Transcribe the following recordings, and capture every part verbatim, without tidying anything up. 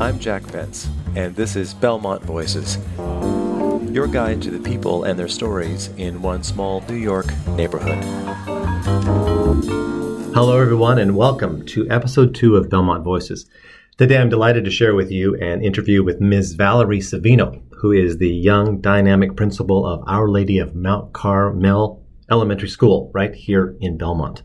I'm Jack Fence, and this is Belmont Voices, your guide to the people and their stories in one small New York neighborhood. Hello, everyone, and welcome to episode two of Belmont Voices. Today, I'm delighted to share with you an interview with Miz Valerie Savino, who is the young, dynamic principal of Our Lady of Mount Carmel Elementary School right here in Belmont.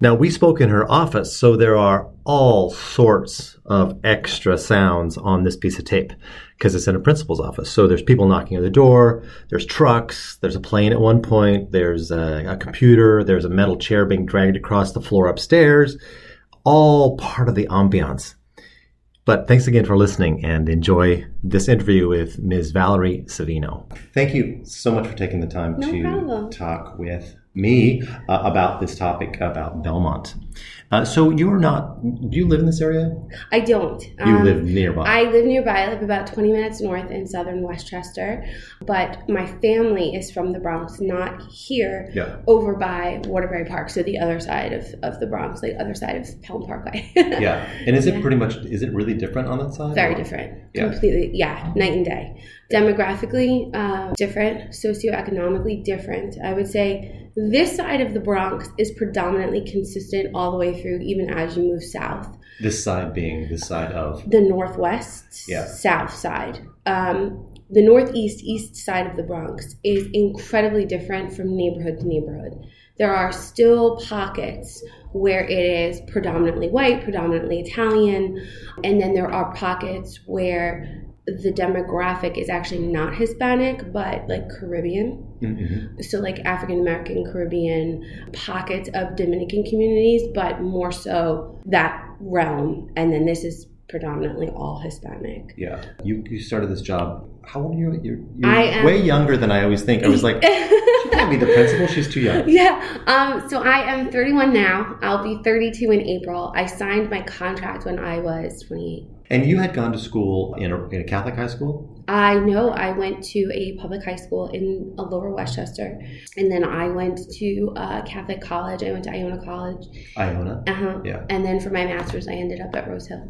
Now, we spoke in her office, so there are all sorts of extra sounds on this piece of tape because it's in a principal's office. So there's people knocking on the door, there's trucks, there's a plane at one point, there's a, a computer, there's a metal chair being dragged across the floor upstairs, all part of the ambiance. But thanks again for listening and enjoy this interview with Miz Valerie Savino. Thank you so much for taking the time no to problem. talk with me uh, about this topic about Belmont. Uh, so you're not, do you live in this area? I don't. You um, live nearby. I live nearby. I live about twenty minutes north in southern Westchester, but my family is from the Bronx, not here, yeah. over by Waterbury Park, so the other side of, of the Bronx, like other side of Pelham Parkway. yeah. And is it yeah. pretty much, is it really different on that side? Very or? different. Yeah. Completely. Yeah. Night and day. Demographically uh, different, socioeconomically different. I would say this side of the Bronx is predominantly consistent all the way through, even as you move south. This side being the side of? The northwest, yeah. south side. Um, the northeast, east side of the Bronx is incredibly different from neighborhood to neighborhood. There are still pockets where it is predominantly white, predominantly Italian, and then there are pockets where the demographic is actually not Hispanic, but like Caribbean. Mm-hmm. So like African American, Caribbean, pockets of Dominican communities, but more so that realm. And then this is predominantly all Hispanic. Yeah. You you started this job. How old are you? You're, you're I am, way younger than I always think. I was like, she can't be the principal. She's too young. Yeah. Um. So I am thirty-one now. I'll be thirty-two in April. I signed my contract when I was twenty-eight. And you had gone to school in a, in a Catholic high school? I know. I went to a public high school in Lower Westchester. And then I went to uh, Catholic college. I went to Iona College. Iona? Uh-huh. Yeah. And then for my master's, I ended up at Rose Hill.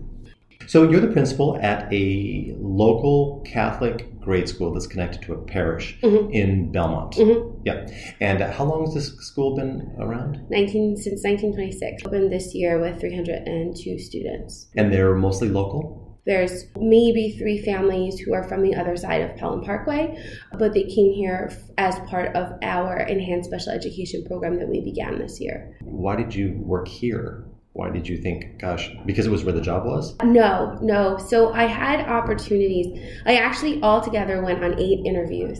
So you're the principal at a local Catholic grade school that's connected to a parish mm-hmm. in Belmont. Mm-hmm. Yeah. And how long has this school been around? nineteen since nineteen twenty-six. Opened this year with three hundred two students. And they're mostly local? There's maybe three families who are from the other side of Pelham Parkway, but they came here as part of our enhanced special education program that we began this year. Why did you work here? Why did you think, gosh, because it was where the job was? No, no. So I had opportunities. I actually altogether went on eight interviews.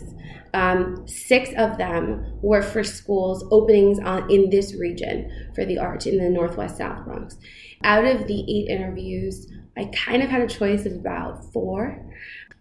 Um, six of them were for schools, openings on in this region for the Arch in the Northwest South Bronx. Out of the eight interviews, I kind of had a choice of about four.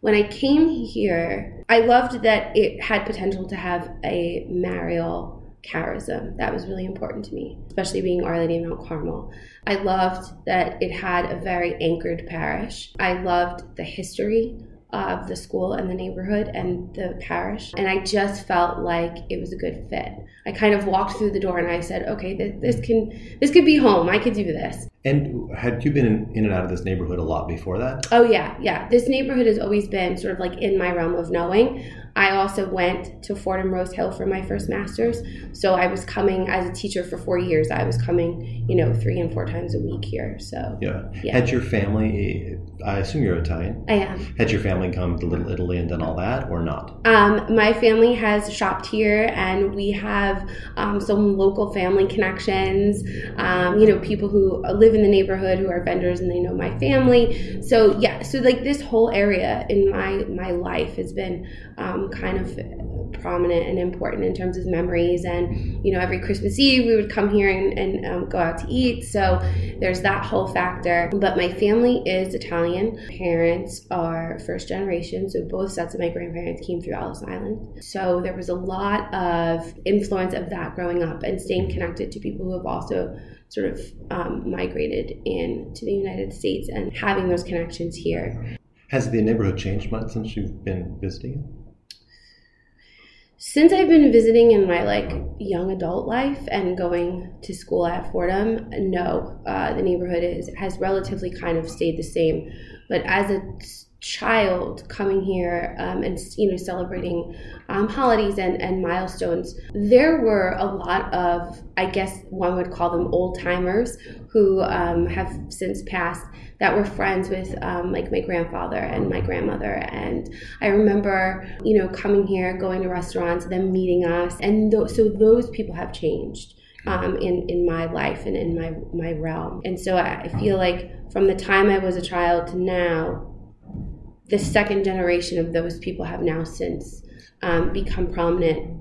When I came here, I loved that it had potential to have a Mariel Charism. That was really important to me, especially being Our Lady of Mount Carmel. I loved that it had a very anchored parish. I loved the history of the school and the neighborhood and the parish, and I just felt like it was a good fit. I kind of walked through the door and I said, okay, th- this can this could be home. I could do this. And had you been in, in and out of this neighborhood a lot before that? Oh, yeah, yeah. This neighborhood has always been sort of like in my realm of knowing. I also went to Fordham Rose Hill for my first master's. So I was coming as a teacher for four years. I was coming, you know, three and four times a week here. So, yeah. yeah. Had your family, I assume you're Italian. I am. Had your family come to Little Italy and done all that or not? Um, my family has shopped here and we have um, some local family connections, um, you know, people who live in the neighborhood who are vendors and they know my family. So yeah, so like this whole area in my my life has been um, kind of prominent and important in terms of memories. And you know, every Christmas Eve we would come here and, and um, go out to eat. So there's that whole factor. But my family is Italian. Parents are first generation, so both sets of my grandparents came through Ellis Island. So there was a lot of influence of that growing up and staying connected to people who have also sort of um, migrated into the United States and having those connections here. Has the neighborhood changed much since you've been visiting? Since I've been visiting in my like young adult life and going to school at Fordham, no, uh, the neighborhood is has relatively kind of stayed the same. But as a child coming here um, and, you know, celebrating um, holidays and, and milestones, there were a lot of, I guess one would call them old timers who um, have since passed that were friends with um, like my grandfather and my grandmother. And I remember, you know, coming here, going to restaurants, them meeting us. And th- so those people have changed um, in, in my life and in my, my realm. And so I feel like from the time I was a child to now, the second generation of those people have now since um, become prominent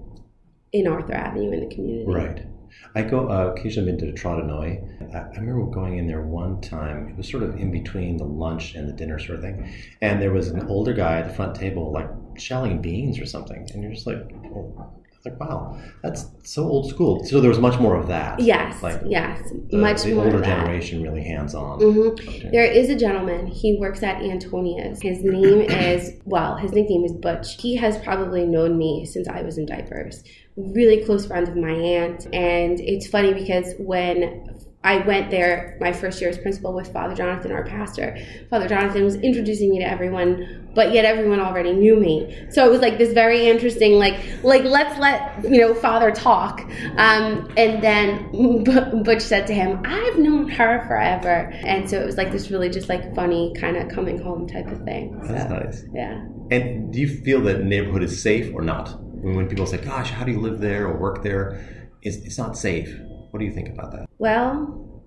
in Arthur Avenue in the community. Right. I go uh, occasionally into the Trotanoy. I, I remember going in there one time. It was sort of in between the lunch and the dinner sort of thing. And there was an older guy at the front table, like, shelling beans or something. And you're just like, oh. Like, wow, that's so old school. So there was much more of that. Yes, like, yes, the, much the more of that. The older generation really hands-on. Mm-hmm. Okay. There is a gentleman. He works at Antonia's. His name is, well, his nickname is Butch. He has probably known me since I was in diapers. Really close friend of my aunt. And it's funny because when I went there my first year as principal with Father Jonathan, our pastor. Father Jonathan was introducing me to everyone, but yet everyone already knew me. So it was like this very interesting, like, like let's let, you know, Father talk. Um, and then B- Butch said to him, I've known her forever. And so it was like this really just like funny kind of coming home type of thing. That's so nice. Yeah. And do you feel that neighborhood is safe or not? When, when people say, gosh, how do you live there or work there? It's, it's not safe. What do you think about that? Well,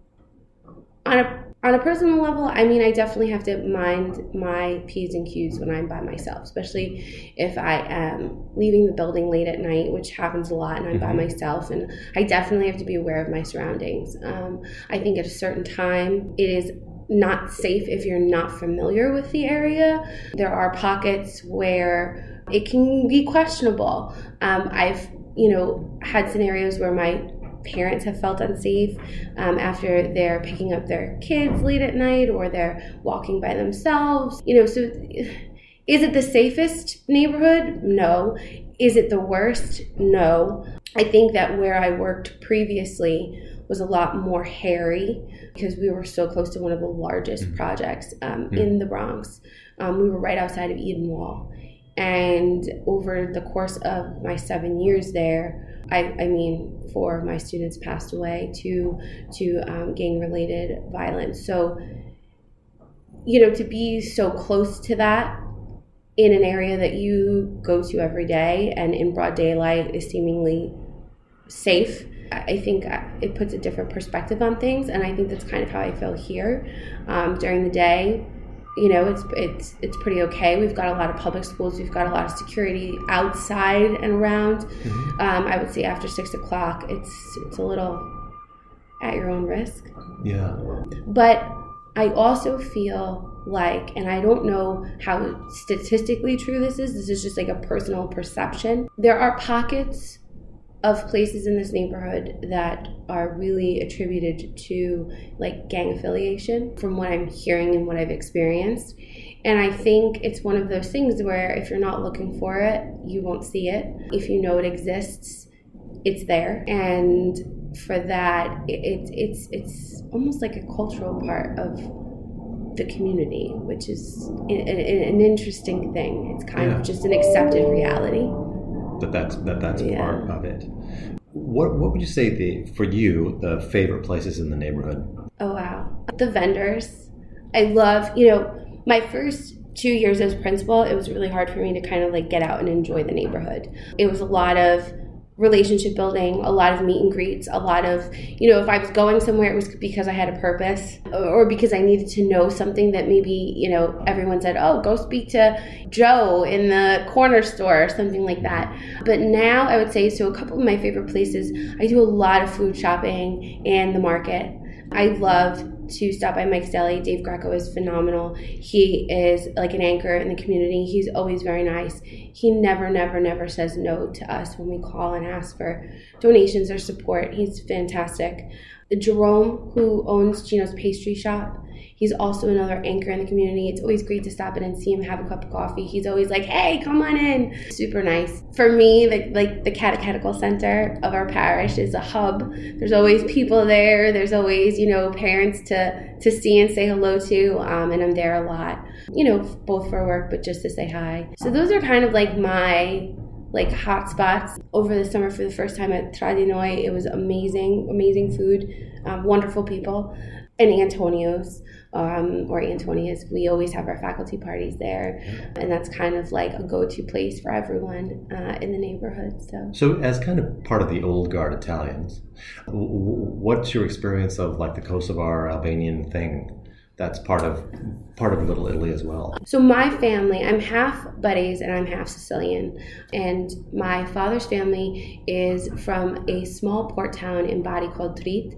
on a on a personal level, I mean, I definitely have to mind my P's and Q's when I'm by myself, especially if I am leaving the building late at night, which happens a lot, and I'm mm-hmm. by myself. And I definitely have to be aware of my surroundings. Um, I think at a certain time, it is not safe if you're not familiar with the area. There are pockets where it can be questionable. Um, I've, you know, had scenarios where my parents have felt unsafe um, after they're picking up their kids late at night or they're walking by themselves. You know, so is it the safest neighborhood? No. Is it the worst? No. I think that where I worked previously was a lot more hairy because we were so close to one of the largest projects um, mm-hmm. in the Bronx. Um, we were right outside of Edenwald. And over the course of my seven years there, I, I mean, four of my students passed away to to um, gang-related violence. So, you know, to be so close to that in an area that you go to every day and in broad daylight is seemingly safe, I think it puts a different perspective on things. And I think that's kind of how I feel here um, during the day. You know, it's it's it's pretty okay. We've got a lot of public schools. We've got a lot of security outside and around. Mm-hmm. Um, I would say after six o'clock, it's it's a little at your own risk. Yeah. But I also feel like, and I don't know how statistically true this is. This is just like a personal perception. There are pockets of places in this neighborhood that are really attributed to like gang affiliation from what I'm hearing and what I've experienced. And I think it's one of those things where if you're not looking for it, you won't see it. If you know it exists, it's there. And for that, it, it, it's it's almost like a cultural part of the community, which is an, an interesting thing. It's kind yeah. of just an accepted reality. That that's, that that's yeah. part of it. What what would you say, the for you, the favorite places in the neighborhood? Oh, wow. The vendors. I love, you know, my first two years as principal, it was really hard for me to kind of like get out and enjoy the neighborhood. It was a lot of relationship building, a lot of meet and greets, a lot of, you know, if I was going somewhere, it was because I had a purpose or because I needed to know something that maybe, you know, everyone said, oh, go speak to Joe in the corner store or something like that. But now I would say, so a couple of my favorite places, I do a lot of food shopping and the market. I love to stop by Mike's Deli. Dave Greco is phenomenal. He is like an anchor in the community. He's always very nice. He never, never, never says no to us when we call and ask for donations or support. He's fantastic. Jerome, who owns Gino's Pastry Shop, He's also another anchor in the community. It's always great to stop in and see him, have a cup of coffee. He's always like, hey, come on in. Super nice. For me, the, like the catechetical center of our parish is a hub. There's always people there. There's always, you know, parents to, to see and say hello to. Um, and I'm there a lot, you know, both for work, but just to say hi. So those are kind of like my... like hot spots. Over the summer for the first time at Tra Di Noi, it was amazing, amazing food, um, wonderful people. And Antonia's, um, or Antonia's, we always have our faculty parties there. And that's kind of like a go-to place for everyone uh, in the neighborhood. So. so as kind of part of the old guard Italians, what's your experience of like the Kosovar Albanian thing? That's part of part of Little Italy as well. So my family, I'm half Buddies and I'm half Sicilian. And my father's family is from a small port town in Bari called Treet.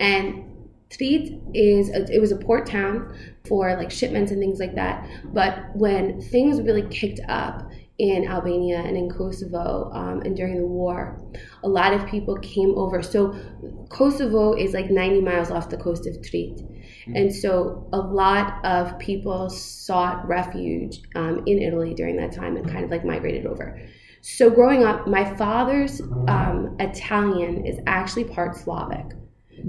And Treet is, a, it was a port town for like shipments and things like that. But when things really kicked up in Albania and in Kosovo, um, and during the war, a lot of people came over. So Kosovo is like ninety miles off the coast of Treet. And so a lot of people sought refuge um, in Italy during that time and kind of like migrated over. So growing up, my father's um, Italian is actually part Slavic.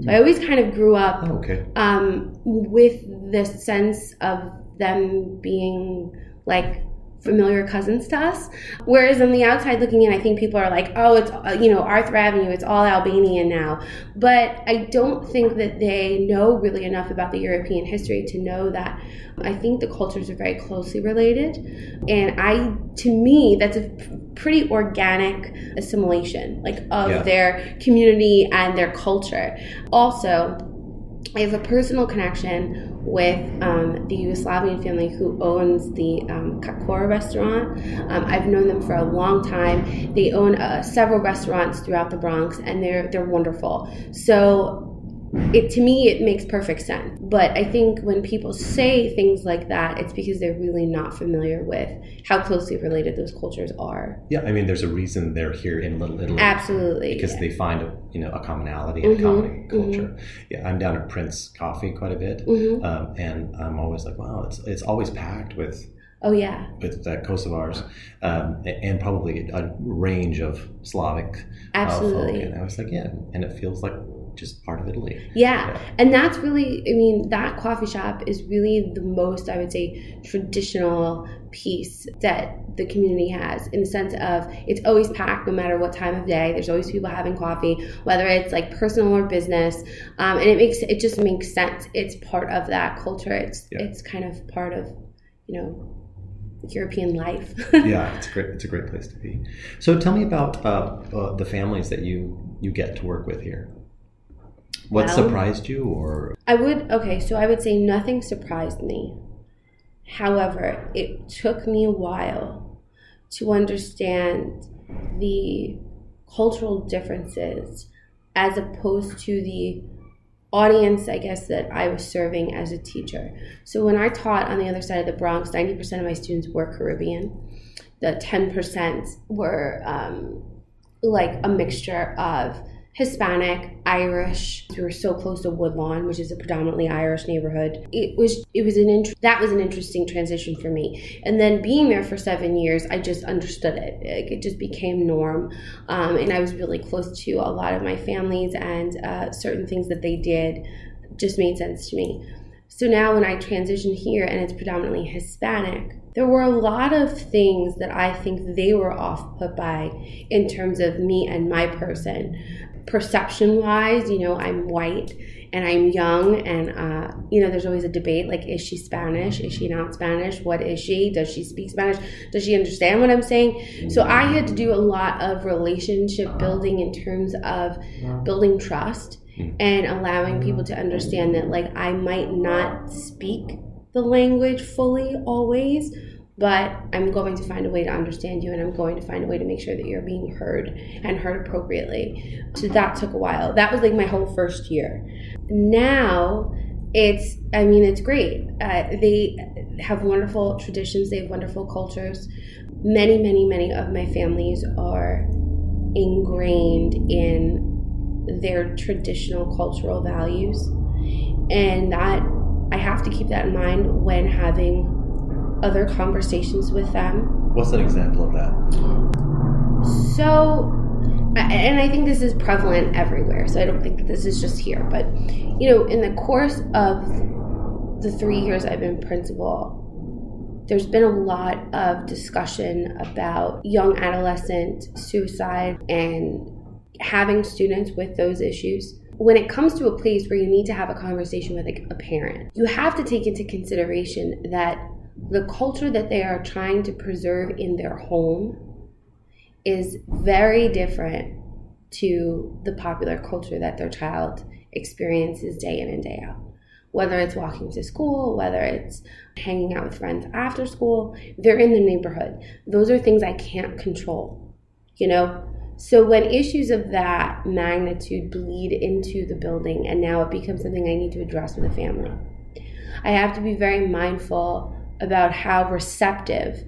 So I always kind of grew up oh, okay. um, with the sense of them being like familiar cousins to us. Whereas on the outside looking in, I think people are like, oh, it's, you know, Arthur Avenue, it's all Albanian now. But I don't think that they know really enough about the European history to know that. I think the cultures are very closely related. And I, to me, that's a pretty organic assimilation, like of yeah. their community and their culture. Also, I have a personal connection with um, the Yugoslavian family who owns the um, Kakora restaurant. Um, I've known them for a long time. They own uh, several restaurants throughout the Bronx, and they're they're wonderful. So it to me, it makes perfect sense. But I think when people say things like that, it's because they're really not familiar with how closely related those cultures are. Yeah, I mean, there's a reason they're here in Little Italy. Absolutely. Because yeah. they find a, you know, a commonality and mm-hmm. a common culture. Mm-hmm. Yeah, I'm down at Prince Coffee quite a bit, mm-hmm. um, and I'm always like, wow, it's it's always packed with... Oh, yeah. With uh, Kosovars um, and probably a range of Slavic Absolutely. Uh, folk. And I was like, yeah, and it feels like just part of Italy. Yeah. yeah. And that's really, I mean, that coffee shop is really the most, I would say, traditional piece that the community has, in the sense of it's always packed no matter what time of day. There's always people having coffee, whether it's like personal or business. Um, and it makes, it just makes sense. It's part of that culture. It's, yeah. it's kind of part of, you know, European life. yeah, it's great. It's a great place to be. So tell me about uh, uh, the families that you, you get to work with here. What well, surprised you or? I would, okay, so I would say nothing surprised me. However, it took me a while to understand the cultural differences as opposed to the audience, I guess, that I was serving as a teacher. So when I taught on the other side of the Bronx, ninety percent of my students were Caribbean. The ten percent were um, like a mixture of Hispanic, Irish. We were so close to Woodlawn, which is a predominantly Irish neighborhood. It was it was an int- that was an interesting transition for me. And then being there for seven years, I just understood it. Like, it just became norm, um, and I was really close to a lot of my families, and uh, certain things that they did just made sense to me. So now when I transitioned here, and it's predominantly Hispanic, there were a lot of things that I think they were off put by in terms of me and my person. Perception-wise, you know, I'm white and I'm young, and uh, you know, there's always a debate, like, is she Spanish? Is she not Spanish? What is she? Does she speak Spanish? Does she understand what I'm saying? So I had to do a lot of relationship building in terms of building trust and allowing people to understand that, like, I might not speak the language fully always, but I'm going to find a way to understand you, and I'm going to find a way to make sure that you're being heard and heard appropriately. So that took a while. That was like my whole first year. Now it's, I mean, it's great. Uh, they have wonderful traditions. They have wonderful cultures. Many, many, many of my families are ingrained in their traditional cultural values, and that I have to keep that in mind when having other conversations with them. What's an example of that? So, and I think this is prevalent everywhere, so I don't think this is just here, but, you know, in the course of the three years I've been principal, there's been a lot of discussion about young adolescent suicide and having students with those issues. When it comes to a place where you need to have a conversation with a parent, you have to take into consideration that the culture that they are trying to preserve in their home is very different to the popular culture that their child experiences day in and day out. Whether it's walking to school, whether it's hanging out with friends after school, they're in the neighborhood. Those are things I can't control, you know? So when issues of that magnitude bleed into the building and now it becomes something I need to address with a family, I have to be very mindful about how receptive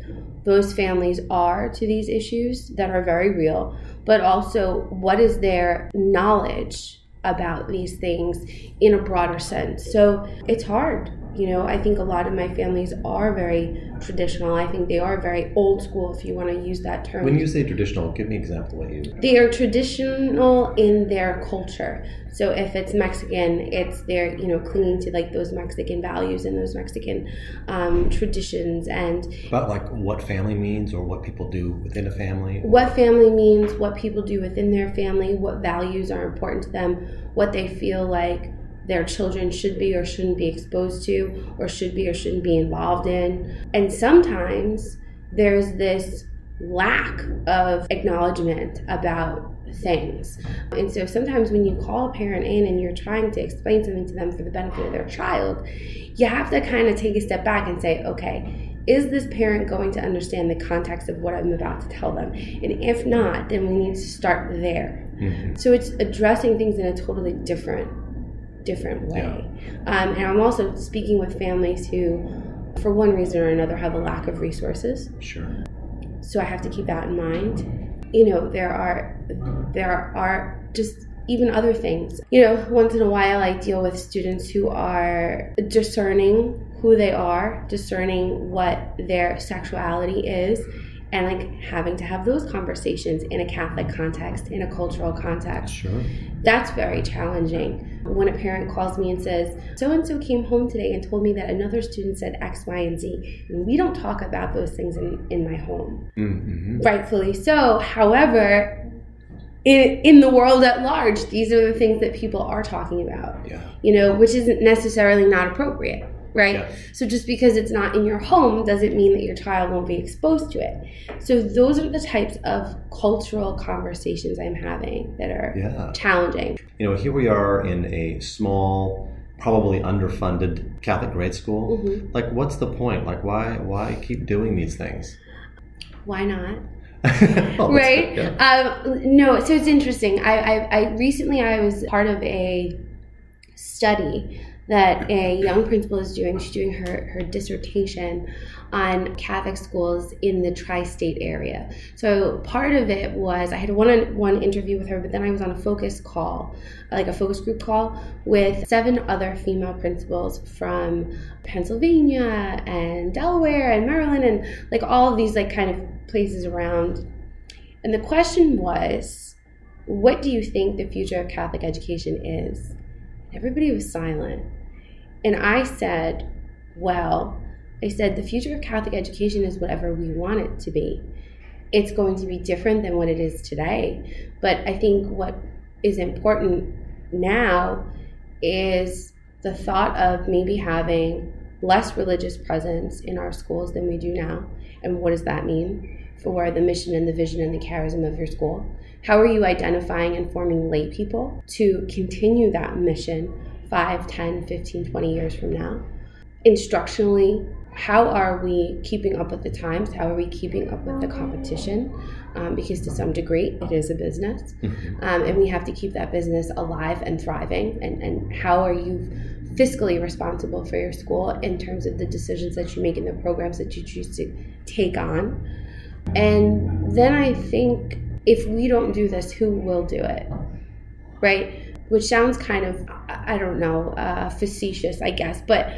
those families are to these issues that are very real, but also what is their knowledge about these things in a broader sense. So it's hard. You know, I think a lot of my families are very traditional. I think they are very old school, if you want to use that term. When you say traditional, give me an example of what you mean. They are traditional in their culture. So if it's Mexican, it's their, you know, clinging to like those Mexican values and those Mexican um, traditions. And about like what family means or what people do within a family? What family means, what people do within their family, what values are important to them, what they feel like their children should be or shouldn't be exposed to, or should be or shouldn't be involved in. And sometimes there's this lack of acknowledgement about things. And so sometimes when you call a parent in and you're trying to explain something to them for the benefit of their child, you have to kind of take a step back and say, okay, is this parent going to understand the context of what I'm about to tell them? And if not, then we need to start there. Mm-hmm. So it's addressing things in a totally different different way. Yeah. Um, and I'm also speaking with families who, for one reason or another, have a lack of resources. Sure. So I have to keep that in mind. You know, there are, there are just even other things. You know, once in a while I deal with students who are discerning who they are, discerning what their sexuality is, and like having to have those conversations in a Catholic context, in a cultural context. Sure. That's very challenging. When a parent calls me and says, so-and-so came home today and told me that another student said X, Y, and Z, and we don't talk about those things in, in my home. Mm-hmm. Rightfully so. However, in, in the world at large, these are the things that people are talking about, yeah. You know, which isn't necessarily not appropriate. Right? Yeah. So just because it's not in your home doesn't mean that your child won't be exposed to it. So those are the types of cultural conversations I'm having that are yeah. challenging. You know, here we are in a small, probably underfunded Catholic grade school. Mm-hmm. Like, what's the point? Like, why, why keep doing these things? Why not? Well, right? Yeah. Um, no, so it's interesting. I, I, I recently I was part of a study that a young principal is doing. She's doing her, her dissertation on Catholic schools in the tri-state area. So part of it was, I had a one-on-one interview with her, but then I was on a focus call, like a focus group call, with seven other female principals from Pennsylvania and Delaware and Maryland and like all of these like kind of places around. And the question was, what do you think the future of Catholic education is? Everybody was silent. And I said, well, I said, the future of Catholic education is whatever we want it to be. It's going to be different than what it is today. But I think what is important now is the thought of maybe having less religious presence in our schools than we do now. And what does that mean for the mission and the vision and the charism of your school? How are you identifying and forming lay people to continue that mission five, ten, fifteen, twenty years from now? Instructionally, how are we keeping up with the times? How are we keeping up with the competition? Um, because to some degree, it is a business. Um, and we have to keep that business alive and thriving. And, and how are you fiscally responsible for your school in terms of the decisions that you make and the programs that you choose to take on? And then I think, if we don't do this, who will do it, right? Which sounds kind of, I don't know, uh, facetious, I guess. But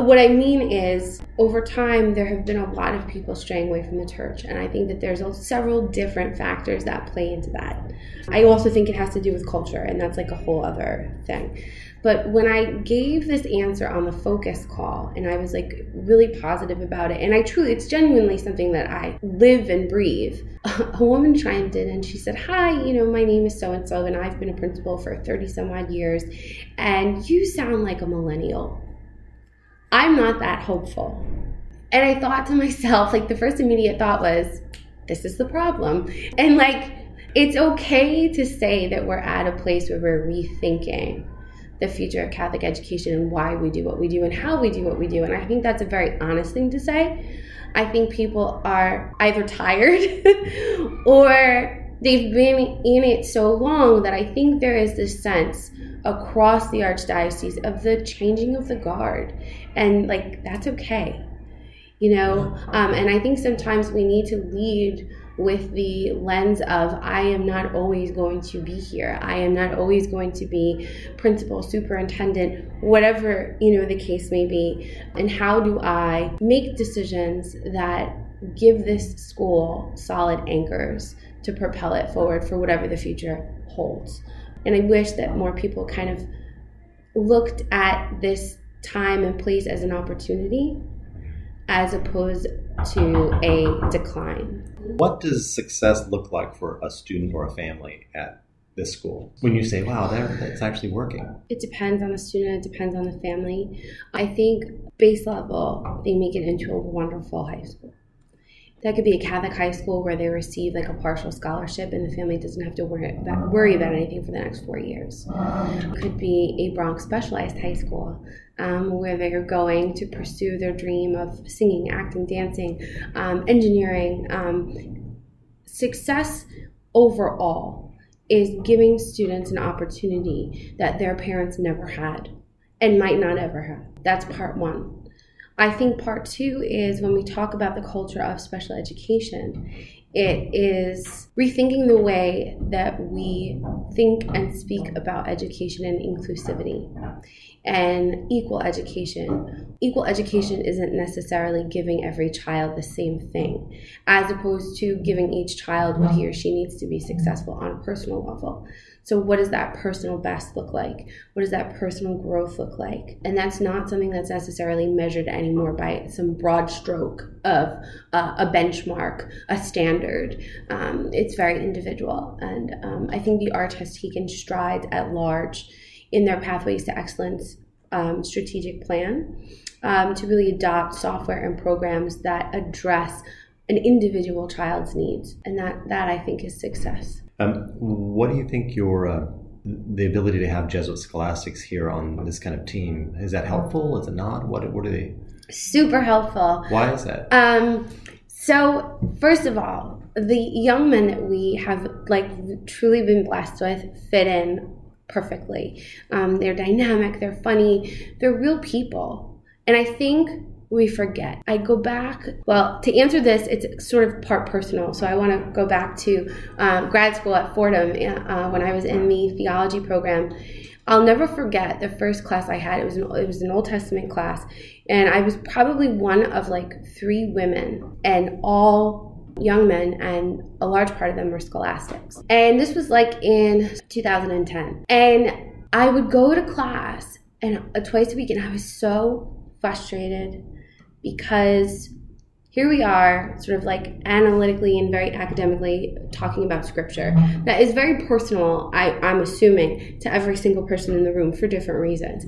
What I mean is, over time, there have been a lot of people straying away from the church, and I think that there's several different factors that play into that. I also think it has to do with culture, and that's like a whole other thing. But when I gave this answer on the focus call, and I was like really positive about it, and I truly, it's genuinely something that I live and breathe, a woman chimed in and she said, hi, you know, my name is so-and-so, and I've been a principal for thirty some odd years, and you sound like a millennial. I'm not that hopeful. And I thought to myself, like the first immediate thought was, this is the problem. And like, it's okay to say that we're at a place where we're rethinking the future of Catholic education and why we do what we do and how we do what we do. And I think that's a very honest thing to say. I think people are either tired or they've been in it so long that I think there is this sense across the Archdiocese of the changing of the guard. And like, that's okay, you know? Um, and I think sometimes we need to lead with the lens of, I am not always going to be here. I am not always going to be principal, superintendent, whatever, you know, the case may be. And how do I make decisions that give this school solid anchors to propel it forward for whatever the future holds? And I wish that more people kind of looked at this time and place as an opportunity as opposed to a decline. What does success look like for a student or a family at this school? When you say, wow, that's actually working. It depends on the student, it depends on the family. I think base level, they make it into a wonderful high school. That could be a Catholic high school where they receive like a partial scholarship and the family doesn't have to worry about, worry about anything for the next four years. It could be a Bronx specialized high school um, where they're going to pursue their dream of singing, acting, dancing, um, engineering. Um, success overall is giving students an opportunity that their parents never had and might not ever have. That's part one. I think part two is when we talk about the culture of special education, it is rethinking the way that we think and speak about education and inclusivity and equal education. Equal education isn't necessarily giving every child the same thing, as opposed to giving each child what he or she needs to be successful on a personal level. So what does that personal best look like? What does that personal growth look like? And that's not something that's necessarily measured anymore by some broad stroke of uh, a benchmark, a standard. Um, it's very individual. And um, I think the art has taken strides at large in their Pathways to Excellence um, strategic plan um, to really adopt software and programs that address an individual child's needs. And that, that I think is success. Um, what do you think your uh, the ability to have Jesuit Scholastics here on this kind of team, is that helpful? Is it not? What what are they? Super helpful. Why is that? Um, so first of all, the young men that we have like truly been blessed with fit in perfectly. Um, they're dynamic. They're funny. They're real people, and I think we forget. I go back, well, to answer this, it's sort of part personal. So I want to go back to um, grad school at Fordham uh, when I was in the theology program. I'll never forget the first class I had. It was an, it was an Old Testament class. And I was probably one of like three women and all young men, and a large part of them were scholastics. And this was like in two thousand ten. And I would go to class and uh, twice a week, and I was so frustrated because here we are sort of like analytically and very academically talking about scripture that is very personal, I, I'm assuming, to every single person in the room for different reasons.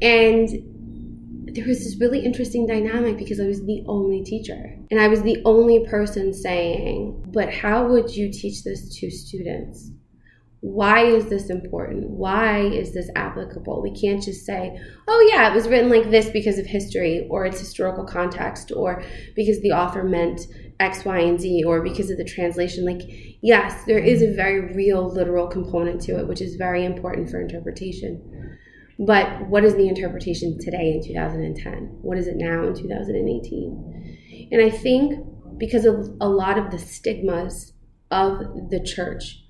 And there was this really interesting dynamic because I was the only teacher and I was the only person saying, but how would you teach this to students? Why is this important? Why is this applicable? We can't just say, oh yeah, it was written like this because of history or its historical context or because the author meant X, Y, and Z or because of the translation. Like, yes, there is a very real literal component to it, which is very important for interpretation. But what is the interpretation today in two thousand ten? What is it now in two thousand eighteen? And I think because of a lot of the stigmas of the church,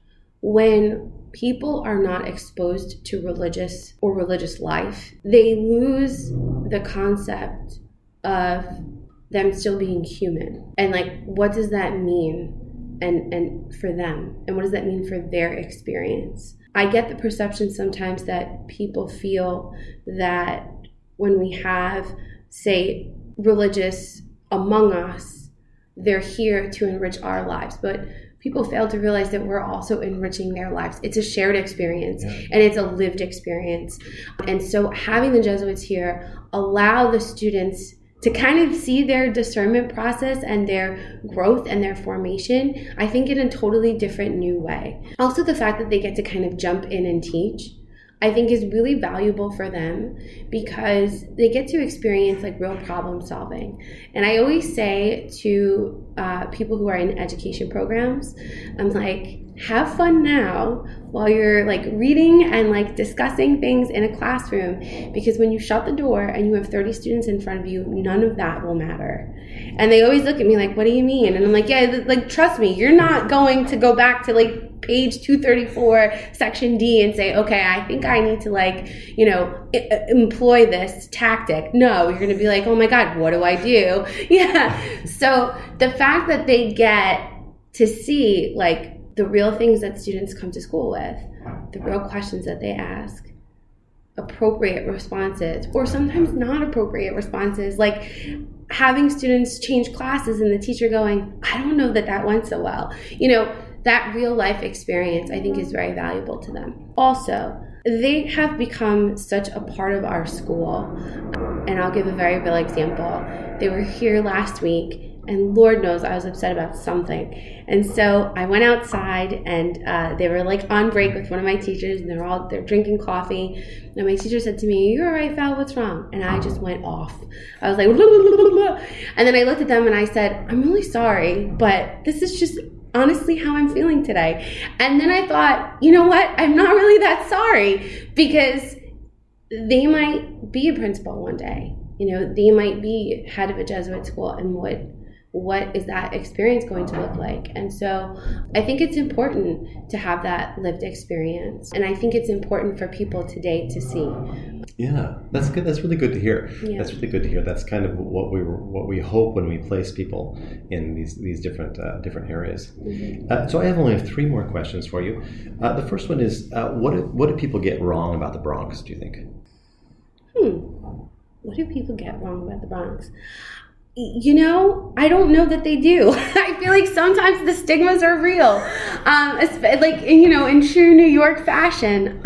when people are not exposed to religious or religious life, they lose the concept of them still being human. And like, what does that mean and, and for them? And what does that mean for their experience? I get the perception sometimes that people feel that when we have, say, religious among us, they're here to enrich our lives. But people fail to realize that we're also enriching their lives. It's a shared experience, yeah. And it's a lived experience. And so having the Jesuits here allow the students to kind of see their discernment process and their growth and their formation, I think, in a totally different new way. Also, the fact that they get to kind of jump in and teach, I think, is really valuable for them because they get to experience like real problem solving. And I always say to uh, people who are in education programs, I'm like, have fun now while you're like reading and like discussing things in a classroom, because when you shut the door and you have thirty students in front of you, none of that will matter. And they always look at me like, what do you mean? And I'm like, yeah, like, trust me, you're not going to go back to like page two thirty-four, section D and say, okay, I think I need to like, you know, I- employ this tactic. No, you're going to be like, oh my God, what do I do? Yeah. So the fact that they get to see like the real things that students come to school with, the real questions that they ask, appropriate responses, or sometimes not appropriate responses, like having students change classes and the teacher going, I don't know that that went so well. You know, that real life experience, I think, is very valuable to them. Also, they have become such a part of our school. And I'll give a very real example. They were here last week, and Lord knows I was upset about something. And so I went outside, and uh, they were like on break with one of my teachers, and they're all, they're drinking coffee. And my teacher said to me, "You're all right, Val, what's wrong?" And I just went off. I was like, blah, blah, blah, blah. And then I looked at them and I said, "I'm really sorry, but this is just honestly how I'm feeling today." And then I thought, you know what? I'm not really that sorry, because they might be a principal one day. You know, they might be head of a Jesuit school, and what what is that experience going to look like? And so I think it's important to have that lived experience. And I think it's important for people today to see. Yeah, that's good. That's really good to hear. Yeah. That's really good to hear. That's kind of what we what we hope when we place people in these these different uh, different areas. Mm-hmm. Uh, so I have only have three more questions for you. Uh, the first one is, uh, what do, what do people get wrong about the Bronx, do you think? Hmm. What do people get wrong about the Bronx? You know, I don't know that they do. I feel like sometimes the stigmas are real. Um, like, you know, in true New York fashion.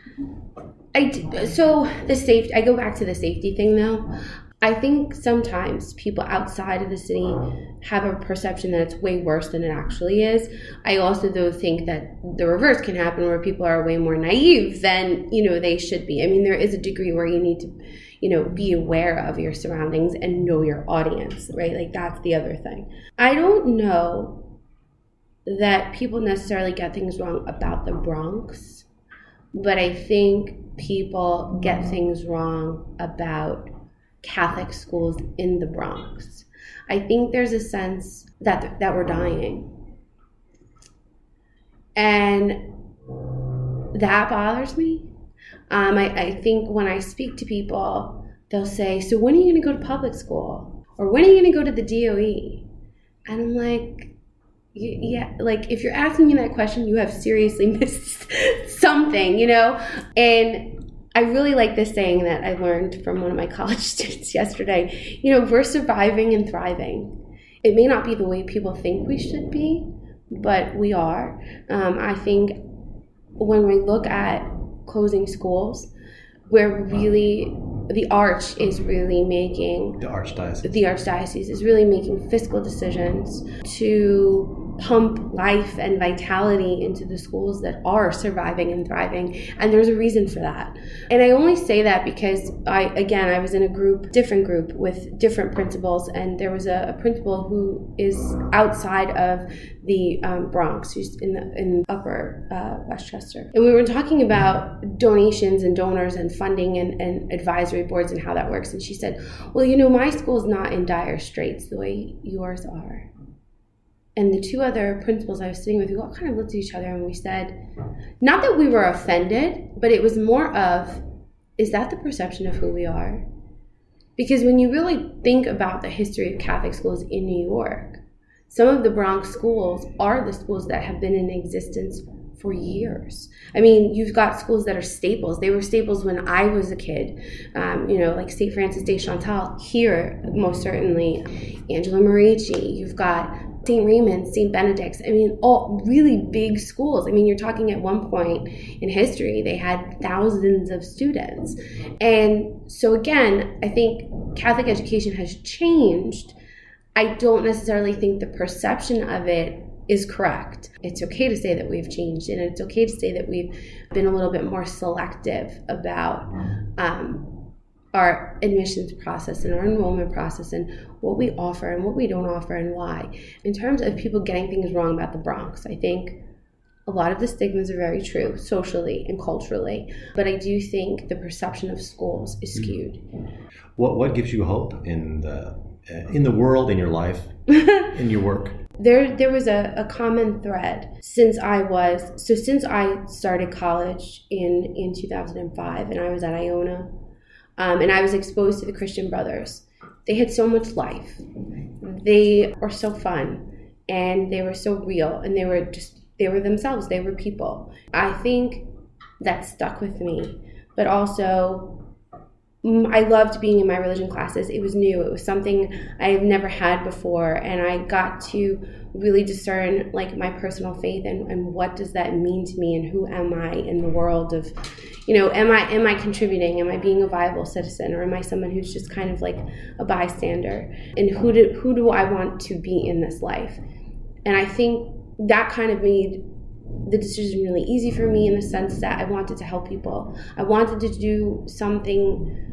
I, so the safety, I go back to the safety thing though. I think sometimes people outside of the city have a perception that it's way worse than it actually is. I also though think that the reverse can happen, where people are way more naive than, you know, they should be. I mean, there is a degree where you need to, you know, be aware of your surroundings and know your audience, right? Like, that's the other thing. I don't know that people necessarily get things wrong about the Bronx, but I think people get things wrong about Catholic schools in the Bronx. I think there's a sense that that we're dying. And that bothers me. Um, I, I think when I speak to people, they'll say, "So when are you going to go to public school? Or when are you going to go to the D O E?" And I'm like, yeah, like if you're asking me that question, you have seriously missed something, you know? And I really like this saying that I learned from one of my college students yesterday. You know, we're surviving and thriving. It may not be the way people think we should be, but we are. Um, I think when we look at closing schools, where really the arch is really making the archdiocese the archdiocese is really making fiscal decisions to pump life and vitality into the schools that are surviving and thriving, and there's a reason for that. And I only say that because I again I was in a group different group with different principals, and there was a, a principal who is outside of the um, Bronx, who's in the in upper uh, Westchester, and we were talking about donations and donors and funding and, and advisory boards and how that works. And she said, "Well, you know, my school's not in dire straits the way yours are." and the two other principals I was sitting with, we all kind of looked at each other and we said, not that we were offended, but it was more of, is that the perception of who we are? Because when you really think about the history of Catholic schools in New York, some of the Bronx schools are the schools that have been in existence for years. I mean, you've got schools that are staples. They were staples when I was a kid, um, you know, like Saint Francis de Chantal here, most certainly, Angela Marici. You've got Saint Raymond, Saint Benedict's. I mean, all really big schools. I mean, you're talking at one point in history, they had thousands of students. And so again, I think Catholic education has changed. I don't necessarily think the perception of it is correct. It's okay to say that we've changed, and it's okay to say that we've been a little bit more selective about um, our admissions process and our enrollment process and what we offer and what we don't offer and why. In terms of people getting things wrong about the Bronx, I think a lot of the stigmas are very true socially and culturally, but I do think the perception of schools is skewed. What what gives you hope in the in the world, in your life, in your work? There there was a, a common thread since I was, so since I started college in, in two thousand five, and I was at Iona, um, and I was exposed to the Christian Brothers. They had so much life. They were so fun, and they were so real, and they were just, they were themselves, they were people. I think that stuck with me, but also I loved being in my religion classes. It was new. It was something I've never had before. And I got to really discern like my personal faith and, and what does that mean to me and who am I in the world of, you know, am I am I contributing? Am I being a viable citizen, or am I someone who's just kind of like a bystander? And who do, who do I want to be in this life? And I think that kind of made the decision really easy for me in the sense that I wanted to help people. I wanted to do something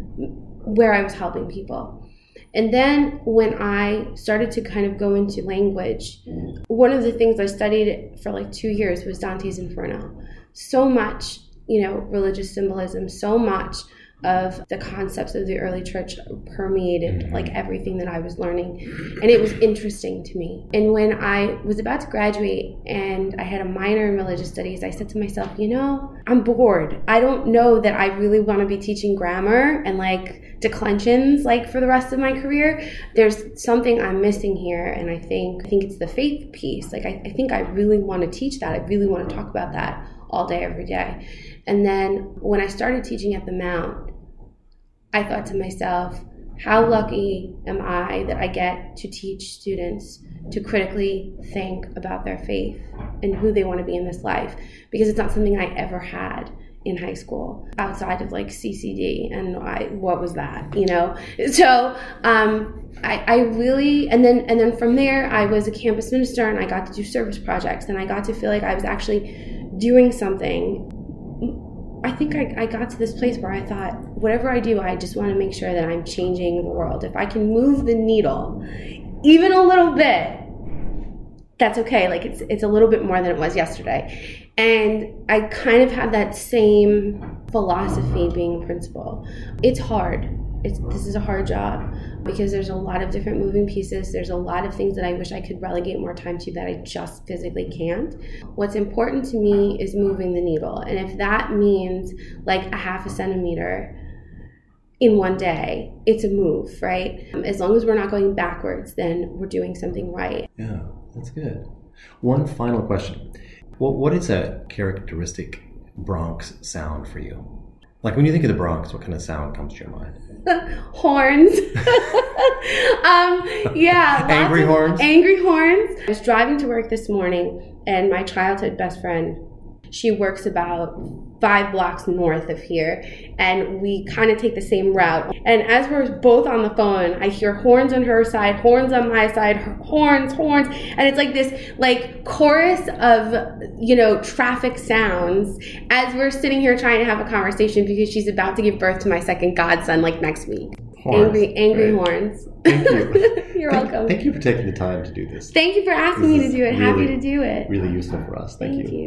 where I was helping people. And then when I started to kind of go into language, one of the things I studied for like two years was Dante's Inferno. So much, you know, religious symbolism, so much of the concepts of the early church permeated like everything that I was learning, and it was interesting to me. And when I was about to graduate and I had a minor in religious studies, I said to myself, you know, I'm bored. I don't know that I really want to be teaching grammar and like declensions like for the rest of my career. There's something I'm missing here, and I think I think it's the faith piece. Like I, I think I really want to teach that. I really want to talk about that all day, every day. And then when I started teaching at the Mount, I thought to myself, how lucky am I that I get to teach students to critically think about their faith and who they want to be in this life, because it's not something I ever had in high school outside of like C C D and I, what was that, you know? So um, I, I really, and then and then from there I was a campus minister and I got to do service projects and I got to feel like I was actually doing something. I think I, I got to this place where I thought, whatever I do, I just want to make sure that I'm changing the world. If I can move the needle even a little bit, that's okay. Like it's it's a little bit more than it was yesterday. And I kind of have that same philosophy being a principal. It's hard. It's, this is a hard job because there's a lot of different moving pieces. There's a lot of things that I wish I could relegate more time to that I just physically can't. What's important to me is moving the needle. And if that means like a half a centimeter in one day, it's a move, right? As long as we're not going backwards, then we're doing something right. Yeah, that's good. One final question. Well, what is a characteristic Bronx sound for you? Like, when you think of the Bronx, what kind of sound comes to your mind? Horns. um, yeah. Angry horns? Angry horns. I was driving to work this morning, and my childhood best friend, she works about five blocks north of here, and we kind of take the same route. And as we're both on the phone, I hear horns on her side, horns on my side, horns, horns. And it's like this like chorus of, you know, traffic sounds as we're sitting here trying to have a conversation because she's about to give birth to my second godson like next week. Horns. Angry, angry Great. Horns. Thank you. You're thank, welcome. Thank you for taking the time to do this. Thank you for asking this me to do it. Really, Happy to do it. Really useful for us. Thank, thank you. you.